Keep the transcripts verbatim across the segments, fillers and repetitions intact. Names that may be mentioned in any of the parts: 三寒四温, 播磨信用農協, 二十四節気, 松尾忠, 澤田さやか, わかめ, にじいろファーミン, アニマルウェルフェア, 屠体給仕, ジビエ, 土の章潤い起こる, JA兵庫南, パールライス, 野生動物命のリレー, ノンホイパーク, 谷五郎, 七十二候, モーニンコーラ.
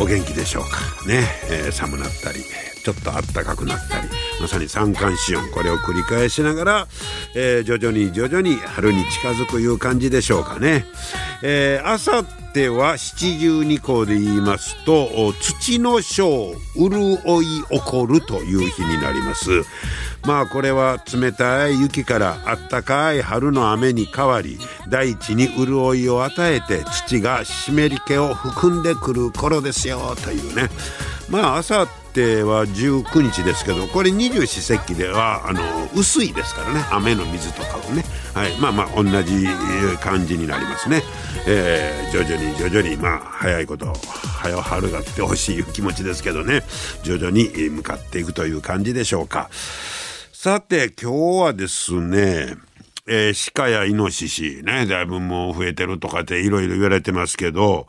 お元気でしょうかね、えー、寒なったりちょっと暖かくなったり、まさに三寒四温、これを繰り返しながら、えー、徐々に徐々に春に近づくいう感じでしょうかね。あさっては七十二候で言いますと土の章潤い起こるという日になります。まあこれは冷たい雪からあったかい春の雨に変わり、大地に潤いを与えて土が湿り気を含んでくる頃ですよというね。まああさってはじゅうくにちですけど、これ二十四節気ではあの薄いですからね、雨の水とかをね、はい、まあまあ同じ感じになりますね。えー、徐々に徐々に、まあ早いこと早春が来てほしい気持ちですけどね、徐々に向かっていくという感じでしょうか。さて今日はですね、えー、鹿やイノシシね、だいぶもう増えてるとかっていろいろ言われてますけど、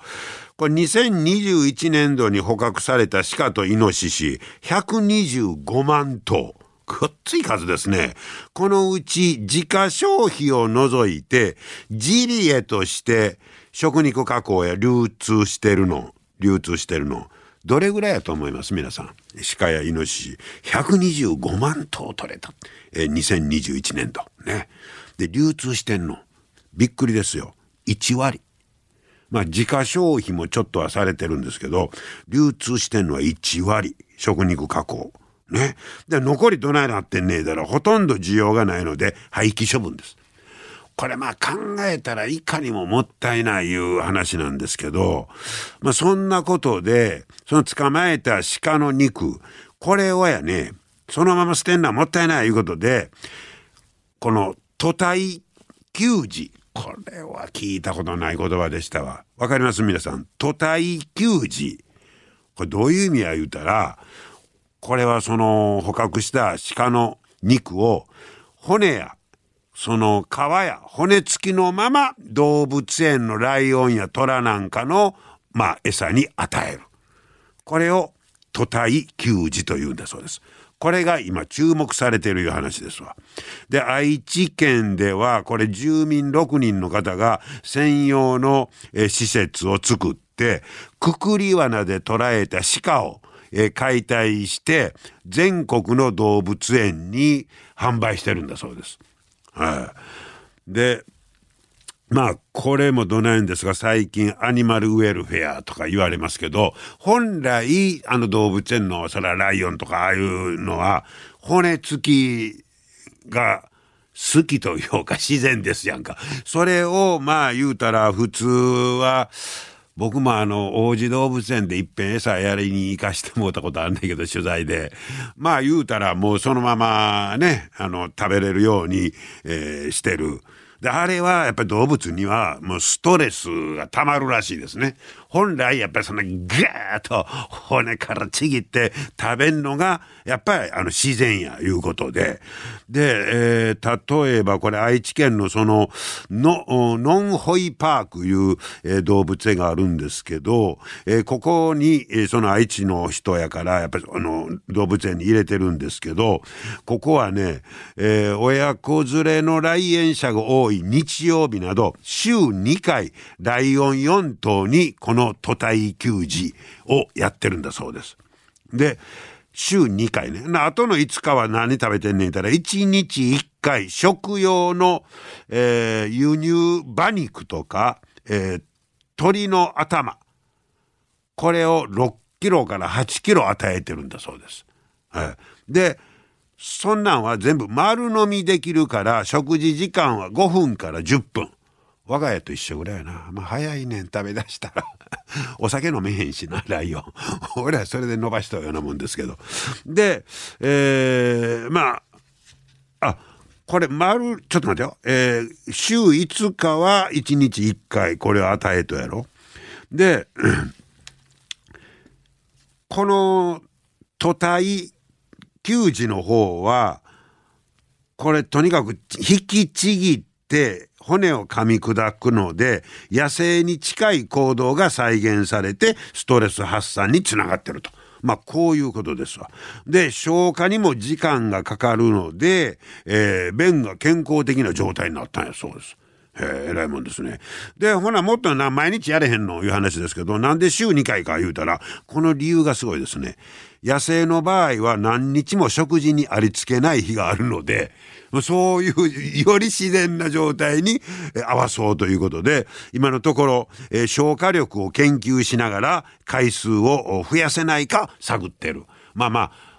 これにせんにじゅういちねん度に捕獲された鹿とイノシシひゃくにじゅうごまんとう、ごっつい数ですね。このうち自家消費を除いてジリエとして食肉加工や流通してるの流通してるのどれぐらいやと思います皆さん。鹿やイノシシひゃくにじゅうごまんとう取れた、えにせんにじゅういちねん度ね。で流通してんのびっくりですよ、いちわり。まあ自家消費もちょっとはされてるんですけど、流通してんのはいちわり、食肉加工ね。で残りどないなってんねえだろ、ほとんど需要がないので廃棄処分です。これまあ考えたらいかにももったいないいう話なんですけど、まあそんなことでその捕まえた鹿の肉、これをやね、そのまま捨てんのはもったいないいうことで、この屠体給仕、これは聞いたことない言葉でしたわ。わかります皆さん。屠体給仕、これどういう意味や言うたら、これはその捕獲した鹿の肉を骨やその皮や骨付きのまま動物園のライオンやトラなんかのまあ餌に与える。これを屠体給仕というんだそうです。これが今注目されているいう話ですわ。で、愛知県ではこれ住民ろくにんの方が専用の施設を作ってくくり罠で捕らえた鹿を解体して全国の動物園に販売してるんだそうです。はい、でまあこれもどないんですが、最近アニマルウェルフェアとか言われますけど、本来あの動物園のそらライオンとかああいうのは骨付きが好きというか自然ですやんか。それをまあ言うたら普通は、僕もあの王子動物園でいっぺん餌やりに行かしてもらったことあんねんけど、取材でまあ言うたらもうそのままね、あの食べれるように、えー、してる。であれはやっぱり動物にはもうストレスがたまるらしいですね。本来やっぱりそのガーッと骨からちぎって食べるのがやっぱりあの自然やいうことで、で、えー、例えばこれ愛知県のそののノンホイパークいう、えー、動物園があるんですけど、えー、ここに、えー、その愛知の人やからやっぱりあの動物園に入れてるんですけど、ここはね、えー、親子連れの来園者が多い日曜日など週にかいライオンよんとうにこの屠体給仕をやってるんだそうです。で週にかいね、あとのいつかは何食べてんねん言ったらいちにちいっかい食用の、えー、輸入馬肉とか、えー、鶏の頭、これをろっキロからはちキロ与えてるんだそうです、はい、でそんなんは全部丸飲みできるから、食事時間はごふんからじゅっぷん。我が家と一緒ぐらいやな。まあ早いねん食べだしたらお酒飲めへんしな、ライオン俺はそれで伸ばしたようなもんですけど。で、えー、まああこれ丸ちょっと待ってよ、えー、週いつかはいちにちいっかいこれを与えとやろ。でこの都体給仕の方はこれとにかく引きちぎって骨を噛み砕くので野生に近い行動が再現されてストレス発散につながっていると、まあこういうことですわ。で消化にも時間がかかるので、えー、便が健康的な状態になったんやそうです。へえ、偉いもんですね。でほなもっとな毎日やれへんのいう話ですけど、なんで週にかいか言うたらこの理由がすごいですね。野生の場合は何日も食事にありつけない日があるので、そういうより自然な状態に合わそうということで、今のところ、えー、消化力を研究しながら回数を増やせないか探ってる。まあまあ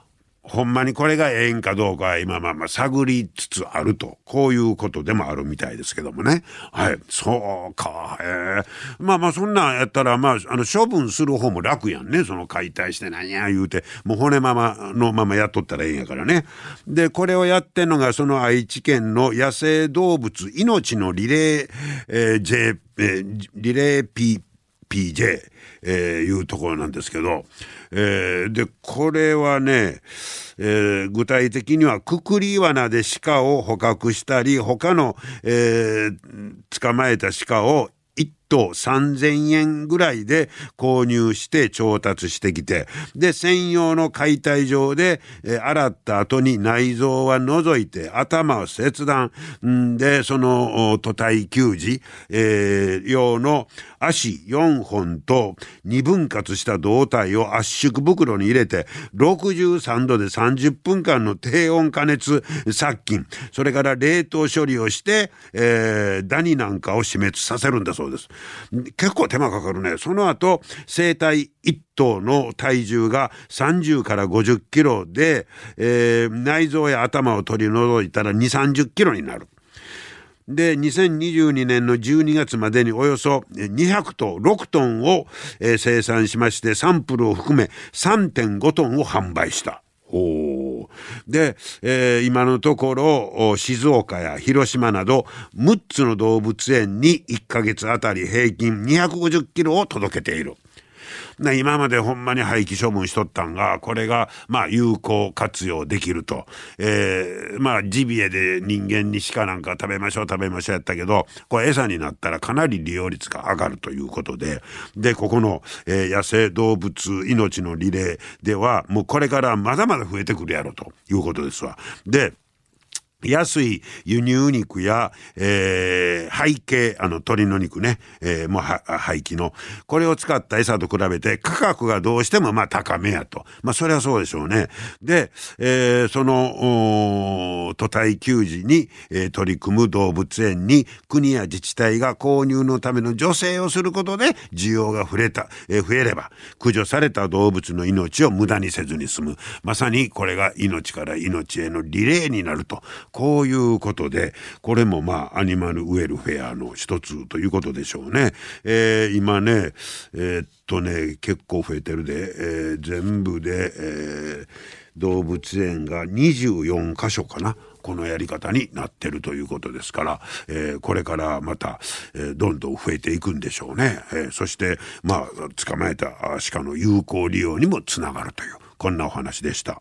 ほんまにこれがええんかどうかは今まあまあ探りつつあると、こういうことでもあるみたいですけどもね。はい、そうか。へえ。まあまあそんなんやったらまああの処分する方も楽やんね。その解体してなんや言うてもう骨ままのままやっとったらええんやからね。でこれをやってんのがその愛知県の野生動物命のリレー、えー J えー、リレー Pピージェー、えー、いうところなんですけど、えー、でこれはね、えー、具体的にはくくり罠で鹿を捕獲したり他の、えー、捕まえた鹿をいっとうさんぜんえんぐらいで購入して調達してきて、で専用の解体場で、えー、洗った後に内臓は除いて頭を切断んで、その都体給仕、えー、用の足よんほんとにぶん割した胴体を圧縮袋に入れてろくじゅうさんどでさんじゅっぷんかんの低温加熱殺菌、それから冷凍処理をして、えー、ダニなんかを死滅させるんだそうです。結構手間かかるね。その後生体いっとうの体重がさんじゅうからごじゅっキロで、えー、内臓や頭を取り除いたらにじゅう、さんじゅっキロになる。でにせんにじゅうにねんのじゅうにがつまでにおよそにひゃくとうろくトンを生産しまして、サンプルを含め さんてんごトンを販売した。おで、えー、今のところ静岡や広島などむっつの動物園にいっかげつあたり平均にひゃくごじゅっキロを届けている。今までほんまに廃棄処分しとったんが、これがまあ有効活用できると、えー、まあジビエで人間に鹿なんか食べましょう食べましょうやったけど、これ餌になったらかなり利用率が上がるということで、でここの、えー、野生動物命のリレーではもうこれからまだまだ増えてくるやろということですわ。で安い輸入肉や、えー、廃棄、あの鶏の肉ね、えー、もう廃棄のこれを使った餌と比べて価格がどうしてもまあ高めやと、まあそれはそうでしょうね。で、えー、その都体給仕に、えー、取り組む動物園に国や自治体が購入のための助成をすることで需要が増えた、えー、増えれば駆除された動物の命を無駄にせずに済む、まさにこれが命から命へのリレーになると、こういうことで、これもまあアニマルウェルフェアの一つということでしょうね。えー、今ね、えー、っとね結構増えてるで、えー、全部で、えー、動物園がにじゅうよんかしょかな、このやり方になってるということですから、えー、これからまた、えー、どんどん増えていくんでしょうね。えー、そしてまあ捕まえた鹿の有効利用にもつながるという、こんなお話でした。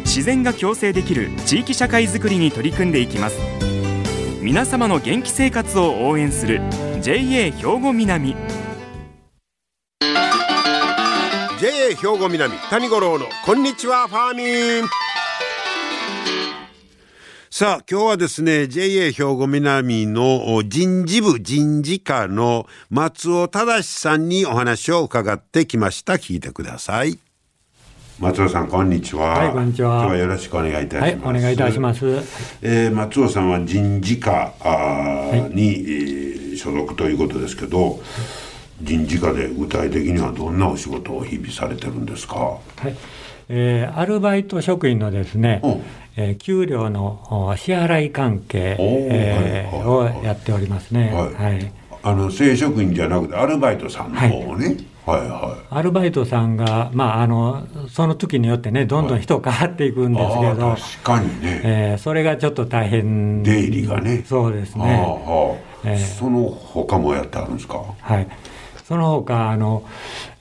自然が共生できる地域社会づくりに取り組んでいきます。皆様の元気生活を応援する ジェーエー 兵庫南。 ジェーエー 兵庫南、谷五郎のこんにちはファーミン。さあ今日はですね、 ジェーエー 兵庫南の人事部人事課の松尾忠さんにお話を伺ってきました。聞いてください。松尾さんこんにちは。はいこんにちは。今日はよろしくお願いいたします。はいお願いいたします。えー、松尾さんは人事課に、はい、所属ということですけど、人事課で具体的にはどんなお仕事を日々されてるんですか？はい、えー、アルバイト職員のですね、うんえー、給料の支払い関係、えーはい、をやっておりますね。はいはい、あの正職員じゃなくてアルバイトさんの方をね、はいはいはい、アルバイトさんが、まあ、あのその時によってねどんどん人変わっていくんですけど、はい、確かにね、えー、それがちょっと大変。出入りがね。そうですね。あーはー、えー、その他もやってあるんですか？はい、その他あの、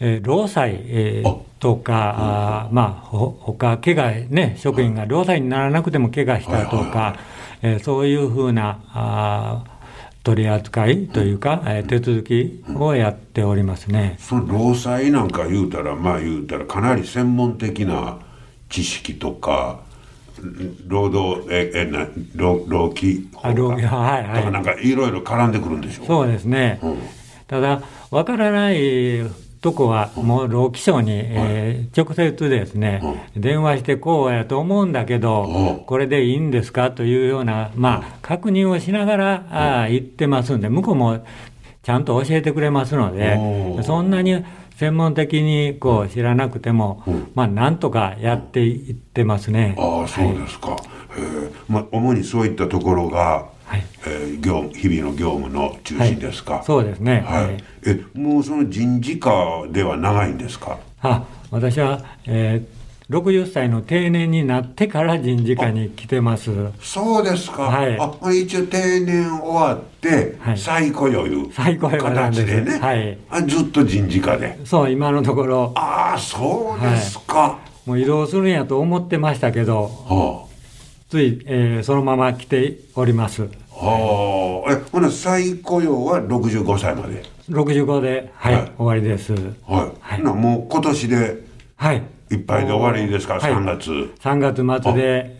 えー、労災、えー、とか、うん、あまあ他怪我ね、職員が労災にならなくても怪我したとか、そういうふうなあ取り扱いというか、うん、手続きをやっておりますね。その労災なんか言うたら、まあ言うたらかなり専門的な知識とか労働ええな労労基法か、はいはい、とかなんかいろいろ絡んでくるんでしょう。そうですね。うん、ただわからないとこはもう労基署に、うんえー、直接ですね、うん、電話してこうやと思うんだけど、うん、これでいいんですかというような、まあ、確認をしながら、うん、行ってますんで、向こうもちゃんと教えてくれますので、うん、そんなに専門的にこう知らなくても、うんまあ、なんとかやっていってますね。うん、ああそうですか。はいえーまあ、主にそういったところがはいえー、業務日々の業務の中心ですか？はい、そうですね、はいはい、えもうその人事課では長いんですか？あ私は、えー、ろくじゅっさいの定年になってから人事課に来てます。そうですか、はい、あ一応定年終わって、はい、再雇用いう形でね、はい、あずっと人事課でそう今のところ。ああそうですか、はい、もう移動するんやと思ってましたけど、はあつい、えー、そのまま来ております。ほな再雇用はろくじゅうごさいまで。ろくじゅうごで、はいはい、終わりです。はいはい、なもう今年でいっぱいで終わりですか？はい、さんがつ。さんがつ末で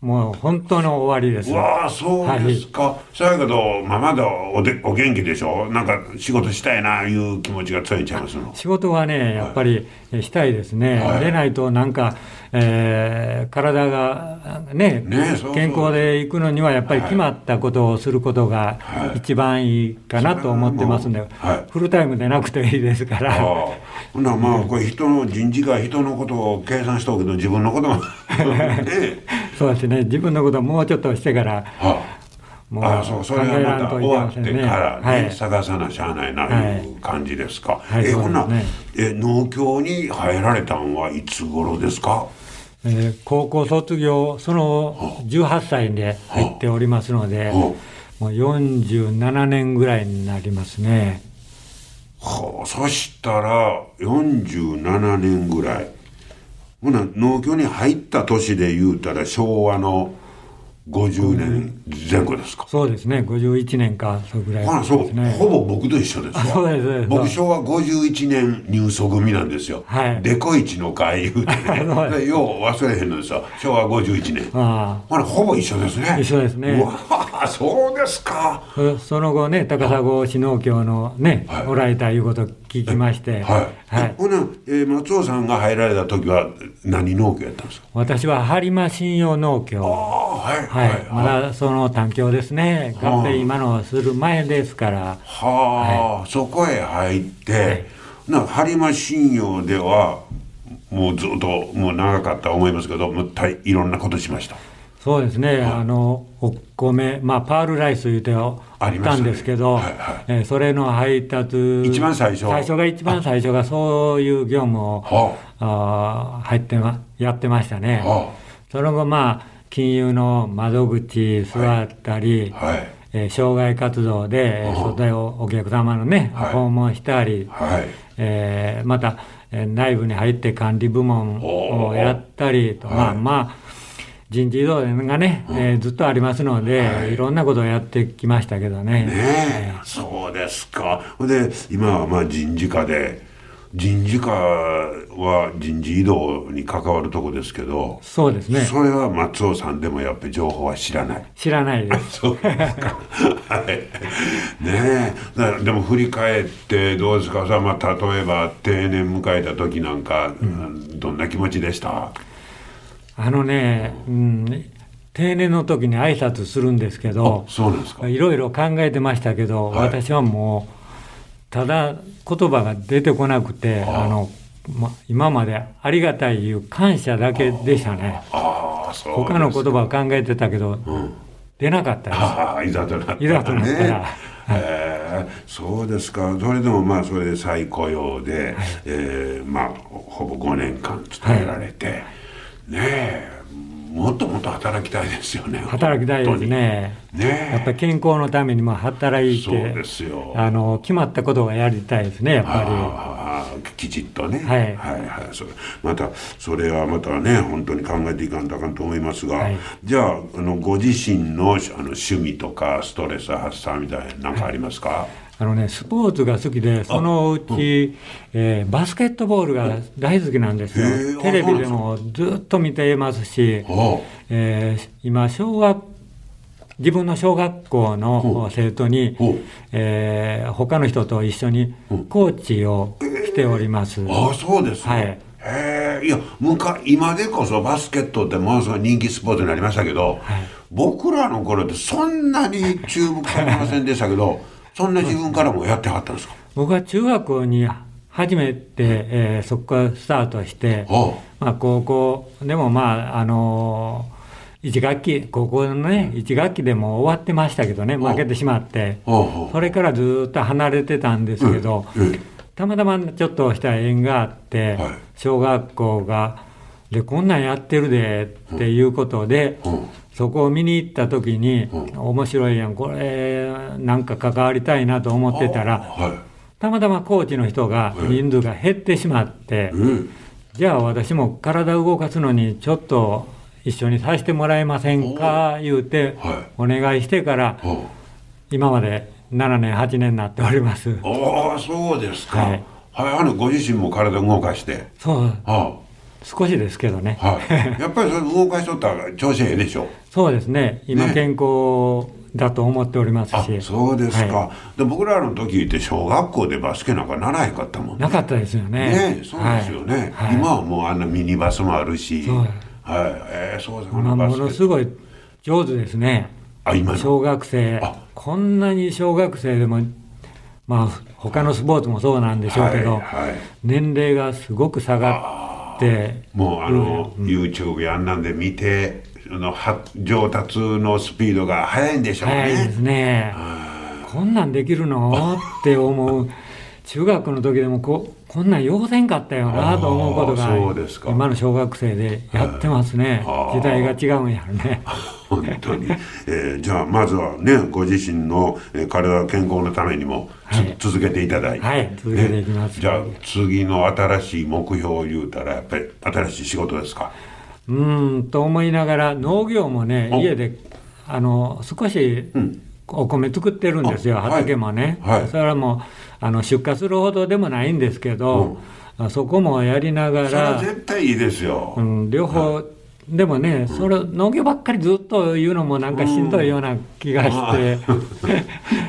もう本当の終わりです。うわあそうですか。そやけど、まあ、まだ お, でお元気でしょ？なんか仕事したいないう気持ちがついちゃいますの？仕事はねやっぱりしたいですね。はい、でないとなんか、えー、体が ね, ねそうそう健康でいくのにはやっぱり決まったことをすることが一番いいかなと思ってますので、はいはい、フルタイムでなくていいですから。あほなまあこれ人の人事が人のことを計算しておくと自分のこともねそうですね、自分のことをもうちょっとしてから、はあ、もうああそうそれがまた終わってから、ねはい、探さなしゃあないないう感じですか。はいはい、え、そうですね、こんなえ農協に入られたんはいつ頃ですか？えー、高校卒業そのじゅうはっさいで入っておりますので、はあはあはあ、もうよんじゅうななねんぐらいになりますね。はあ、そしたらよんじゅうななねんぐらい農協に入った年で言うたら昭和のごじゅうねんぜんごですか？そうですね、ごじゅういちねんかそれぐらいですね。ああそう、ほぼ僕と一緒ですわ。そうですそうです。僕昭和ごじゅういちねん入所組なんですよ。はい、デコイチの会言うてねよう忘れへんのですよ、昭和ごじゅういちねん。ああほぼ一緒ですね。一緒ですね。うわそうですか。 そ, その後ね高砂市農協のね、はい、おられたいうこと聞きまして。はいはい、ほな、えー、松尾さんが入られた時は何農協やったんですか？私は播磨信用農協。ああはいはいはい、まだその単協ですね、合併今のする前ですから。はあ、はい、そこへ入って、はい、播磨信用ではもうずっともう長かったと思いますけど、もったいいろんなことしました。そうですね、はい、あのお米、まあ、パールライスという手をあったんですけど、ねはいはいえー、それの配達一番最初最初が一番最初がそういう業務を、はあ、あ入って、ま、やってましたね。はあ、その後まあ金融の窓口座ったり、はいはいえー、障害活動で、うん、外をお客様のね、はい、訪問したり、はいえー、また内部に入って管理部門をやったりと、まあまあ人事異動がね、うんえー、ずっとありますので、はい、いろんなことをやってきましたけどね。ねえ、はい、そうですか。で今はまあ人事課で。人事課は人事異動に関わるとこですけど、そうですね。それは松尾さんでもやっぱり情報は知らない。知らないです。そうですか。はい。ねえ。でも振り返ってどうですかさ、まあ、例えば定年迎えた時なんか、うん、どんな気持ちでした？あのね、うん、定年の時に挨拶するんですけど、そうですか。いろいろ考えてましたけど、はい、私はもうただ言葉が出てこなくて、あの、ま、今までありがたいいう感謝だけでしたね。ああ、そうですか。他の言葉を考えてたけど、うん、出なかったです。あ、いざとなったら、ね、いざとなったらえー、そうですか。それでもまあそれで再雇用で、はい、えー、まあほぼごねんかん伝えられて、はい、ねえ、もっともっと働きたいですよね。働きたいです ね, ねやっぱり健康のためにも働いて、そうですよ、あの決まったことがやりたいですね、やっぱりきちっとね、はいはいはい。それまたそれはまたね、本当に考えていかんとあかんと思いますが、はい、じゃ あ, あのご自身 の, あの趣味とかストレス発散みたいな何かありますか？はい、あのね、スポーツが好きで、そのうち、うん、えー、バスケットボールが大好きなんですよ。えー、テレビでもずっと見ていますし、えー、今小学自分の小学校の生徒に、えー、他の人と一緒にコーチをしております。えー、あ、そうですね。はい、へえ、いや、昔、今でこそバスケットってものすごい人気スポーツになりましたけど、はい、僕らの頃ってそんなに注目されませんでしたけどそんな自分からもやってはったんですか？僕は中学校に初めて、えー、そこからスタートして、まあ、高校でもまああのー、いち学期、高校のねいち学期でも終わってましたけどね、負けてしまって、それからずっと離れてたんですけど、うんうん、たまたまちょっとした縁があって、はい、小学校がでこんなんやってるでっていうことで、うんうん、そこを見に行った時に、うん、面白いやん、これなんか関わりたいなと思ってたら、はい、たまたまコーチの人が人数が減ってしまって、うん、じゃあ私も体を動かすのにちょっと一緒にさせてもらえませんか言うてお願いしてから、はい、今までななねんはちねんになっております。ああ、そうですか。はい、はい、あのご自身も体を動かして、そう、はあ、少しですけどね、はい、やっぱりそれ動かしとったら調子ええでしょう。そうですね、今健康だと思っておりますし、ね、あ、そうですか。はい、で僕らの時って小学校でバスケなんかならへんかったもんね。なかったですよね。ね、そうですよね。はい、今はもうあのミニバスもあるし、はい、えー、そうです。このバスケ、ものすごい上手ですね。あ、今の小学生、あ、こんなに小学生でも、まあ他のスポーツもそうなんでしょうけど、はいはい、年齢がすごく下がって、もうあの、うん、YouTube やんなんで見ての上達のスピードが速いんでしょうね。速いですね。こんなんできるのって思う中学の時でも こ, こんなん要せんかったよなと思うことが、そうですか、今の小学生でやってますね。時代が違うんやろね本当に、えー、じゃあまずはねご自身の体健康のためにも、はい、続けていただいて、はい、続けていきます。じゃあ次の新しい目標を言うたらやっぱり新しい仕事ですか？うーんと思いながら、農業もね家であの少しお米作ってるんですよ、うん、畑もね、はいはい、それはもうあの出荷するほどでもないんですけど、うん、そこもやりながら、それは絶対いいですよ、うん、両方、はい、でもね、うん、それ農業ばっかりずっと言うのもなんかしんどいような気がして、うん、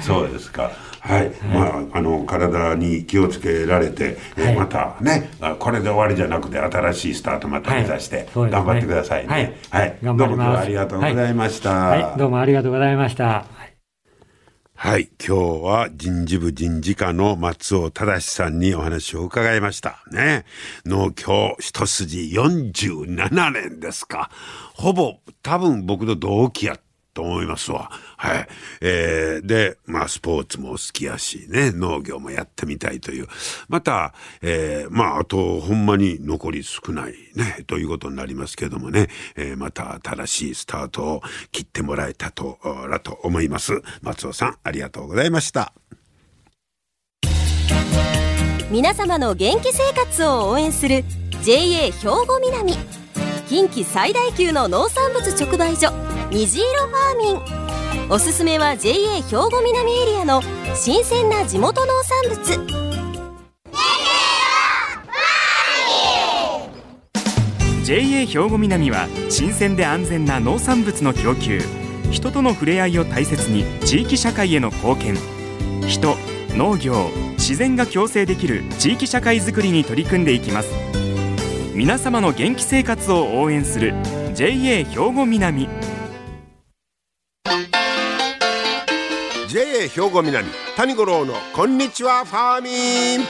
そうですか。はい、はい、まあ、あの体に気をつけられて、えーはい、またねこれで終わりじゃなくて新しいスタートまた目指して頑張ってくださいね。はい、はいはい、頑張ります。どうも今日はありがとうございました。はいはい、どうもありがとうございました。はい、今日は人事部人事課の松尾忠さんにお話を伺いましたね。農協一筋よんじゅうななねんですか。ほぼ多分僕と同期やと思いますわ。はい、えー、でまあスポーツも好きやしね、農業もやってみたいという、また、えー、まああとほんまに残り少ないねということになりますけどもね、えー、また新しいスタートを切ってもらえたとらと思います。松尾さん、ありがとうございました。皆様の元気生活を応援する ジェーエー 兵庫南、近畿最大級の農産物直売所にじいろファーミン。おすすめは ジェーエー 兵庫南エリアの新鮮な地元農産物。にじいろファーミン。 ジェーエー 兵庫南は新鮮で安全な農産物の供給、人との触れ合いを大切に地域社会への貢献、人、農業、自然が共生できる地域社会づくりに取り組んでいきます。皆様の元気生活を応援する ジェーエー 兵庫南。 ジェーエー 兵兵庫南谷五郎のこんにちはファーミン。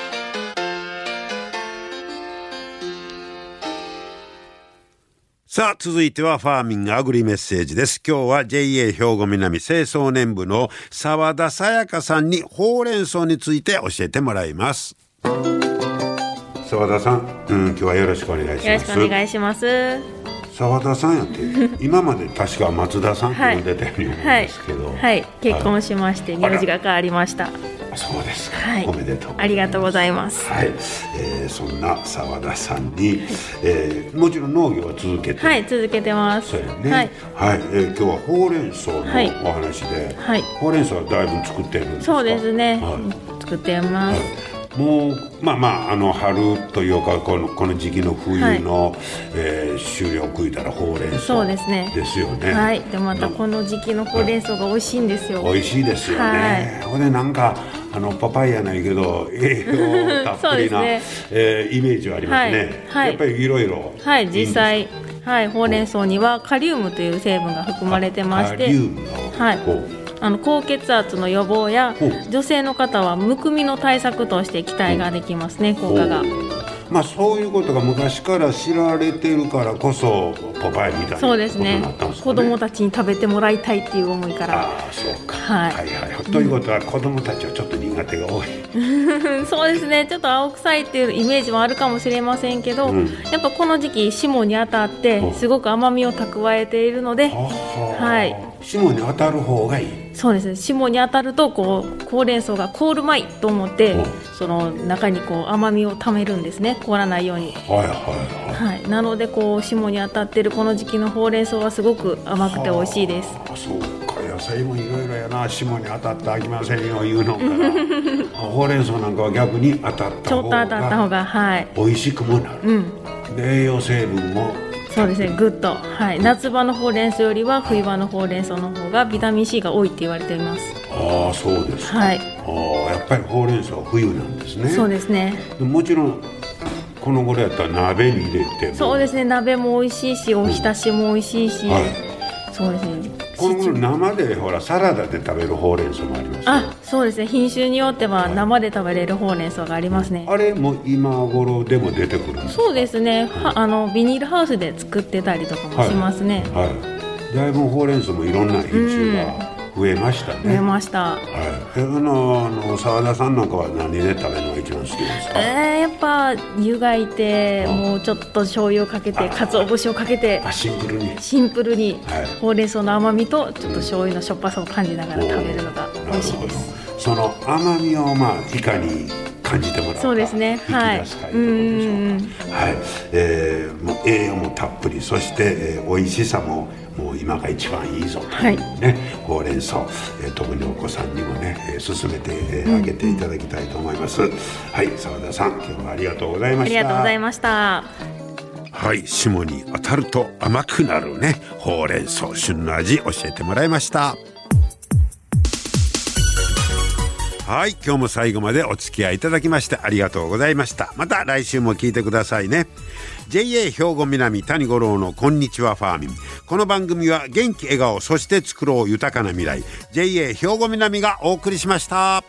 さあ続いてはファーミングアグリメッセージです。今日は ジェイエー 兵庫南清掃年部の澤田さやかさんにほうれん草について教えてもらいます。澤田さん、うん、今日はよろしくお願いします。よろしくお願いします。澤田さんやって今まで確か松田さんって出たように思うんですけど、はいはいはい、結婚しまして名字が変わりました。そうですか、はい、おめでとうございます。ありがとうございます、はい。えー、そんな澤田さんに、はい、えー、もちろん農業は続けて、はい、続けてます。そうよね、はいはい。えー、今日はほうれん草のお話で、はいはい、ほうれん草はだいぶ作ってるんですか？そうですね、はい、作ってます、はい。もうまあまあ、あの春というかこの、この時期の冬の、はい、えー、収量を食いたらほうれん草。そうですね、ですよね、はい。でまたこの時期のほうれん草が美味しいんですよ。美味しいですよね、はい。でなんかあのパパイヤないけど栄養たっぷりな、ね、えー、イメージはありますね、はいはい。やっぱりいろいろ、はい、実際、はい、ほうれん草にはカリウムという成分が含まれてまして、カリウムが、はい、あの高血圧の予防や女性の方はむくみの対策として期待ができますね、効果が。まあ、そういうことが昔から知られてるからこそポパイみたいなことになったんですかね。子供たちに食べてもらいたいっていう思いから。ああ、そうか、はいはいはいはい。ということは子供たちはちょっと苦手が多い、うん、そうですね。ちょっと青臭いっていうイメージもあるかもしれませんけど、うん、やっぱこの時期霜に当たってすごく甘みを蓄えているので、うん、はい、霜に当たる方がいい。そうですね、霜に当たるとこうほうれん草が凍るまいと思ってその中にこう甘みをためるんですね、凍らないように、はいはいはいはい。なのでこう霜に当たってるこの時期のほうれん草はすごく甘くて美味しいです。そうか、野菜もいろいろやな、霜に当たって飽きませんよ言うのからほうれん草なんかは逆に当たった方がちょっと当たった方が、はい、美味しくもなる、うん、で栄養成分も。そうですね、ぐっと、はい、夏場のほうれん草よりは冬場のほうれん草の方がビタミン C が多いって言われています。ああ、そうですか、はい。あ、やっぱりほうれん草は冬なんですね。そうですね。もちろんこの頃やったら鍋に入れても。そうですね、鍋も美味しいしお浸しも美味しいし、うん、はい、そうですね。この頃生でほらサラダで食べるほうれん草もありますね。あ、そうですね、品種によっては生で食べれるほうれん草がありますね、はい、うん。あれも今頃でも出てくるんですか？そうですね、はい、あのビニールハウスで作ってたりとかもしますね、はいはい。だいぶほうれん草もいろんな品種が増えましたね、うん、増えました、はい。あのあの澤田さんなんかは何で食べるのが一番好きですか？えー、やっぱ湯がいて、うん、もうちょっと醤油をかけて鰹節をかけてシンプルにシンプルに、はい、ほうれん草の甘みとちょっと醤油のしょっぱさを感じながら食べるのが美味しいです。その甘みを、まあ、いかに感じてもらうか。そうですね、はい、引き出したいところでしょうか、はい。えー、もう栄養もたっぷり、そして、えー、美味しさももう今が一番いいぞというね、はい、ほうれん草、えー、特にお子さんにもね、えー、勧めて、えー、あげていただきたいと思います、うん、はい。澤田さん、今日はありがとうございました。ありがとうございました。はい、霜に当たると甘くなるねほうれん草、旬の味教えてもらいました。はい、今日も最後までお付き合いいただきましてありがとうございました。また来週も聞いてくださいね。 ジェイエー 兵庫南谷五郎のこんにちはファーミン、この番組は元気笑顔そして作ろう豊かな未来 ジェイエー 兵庫南がお送りしました。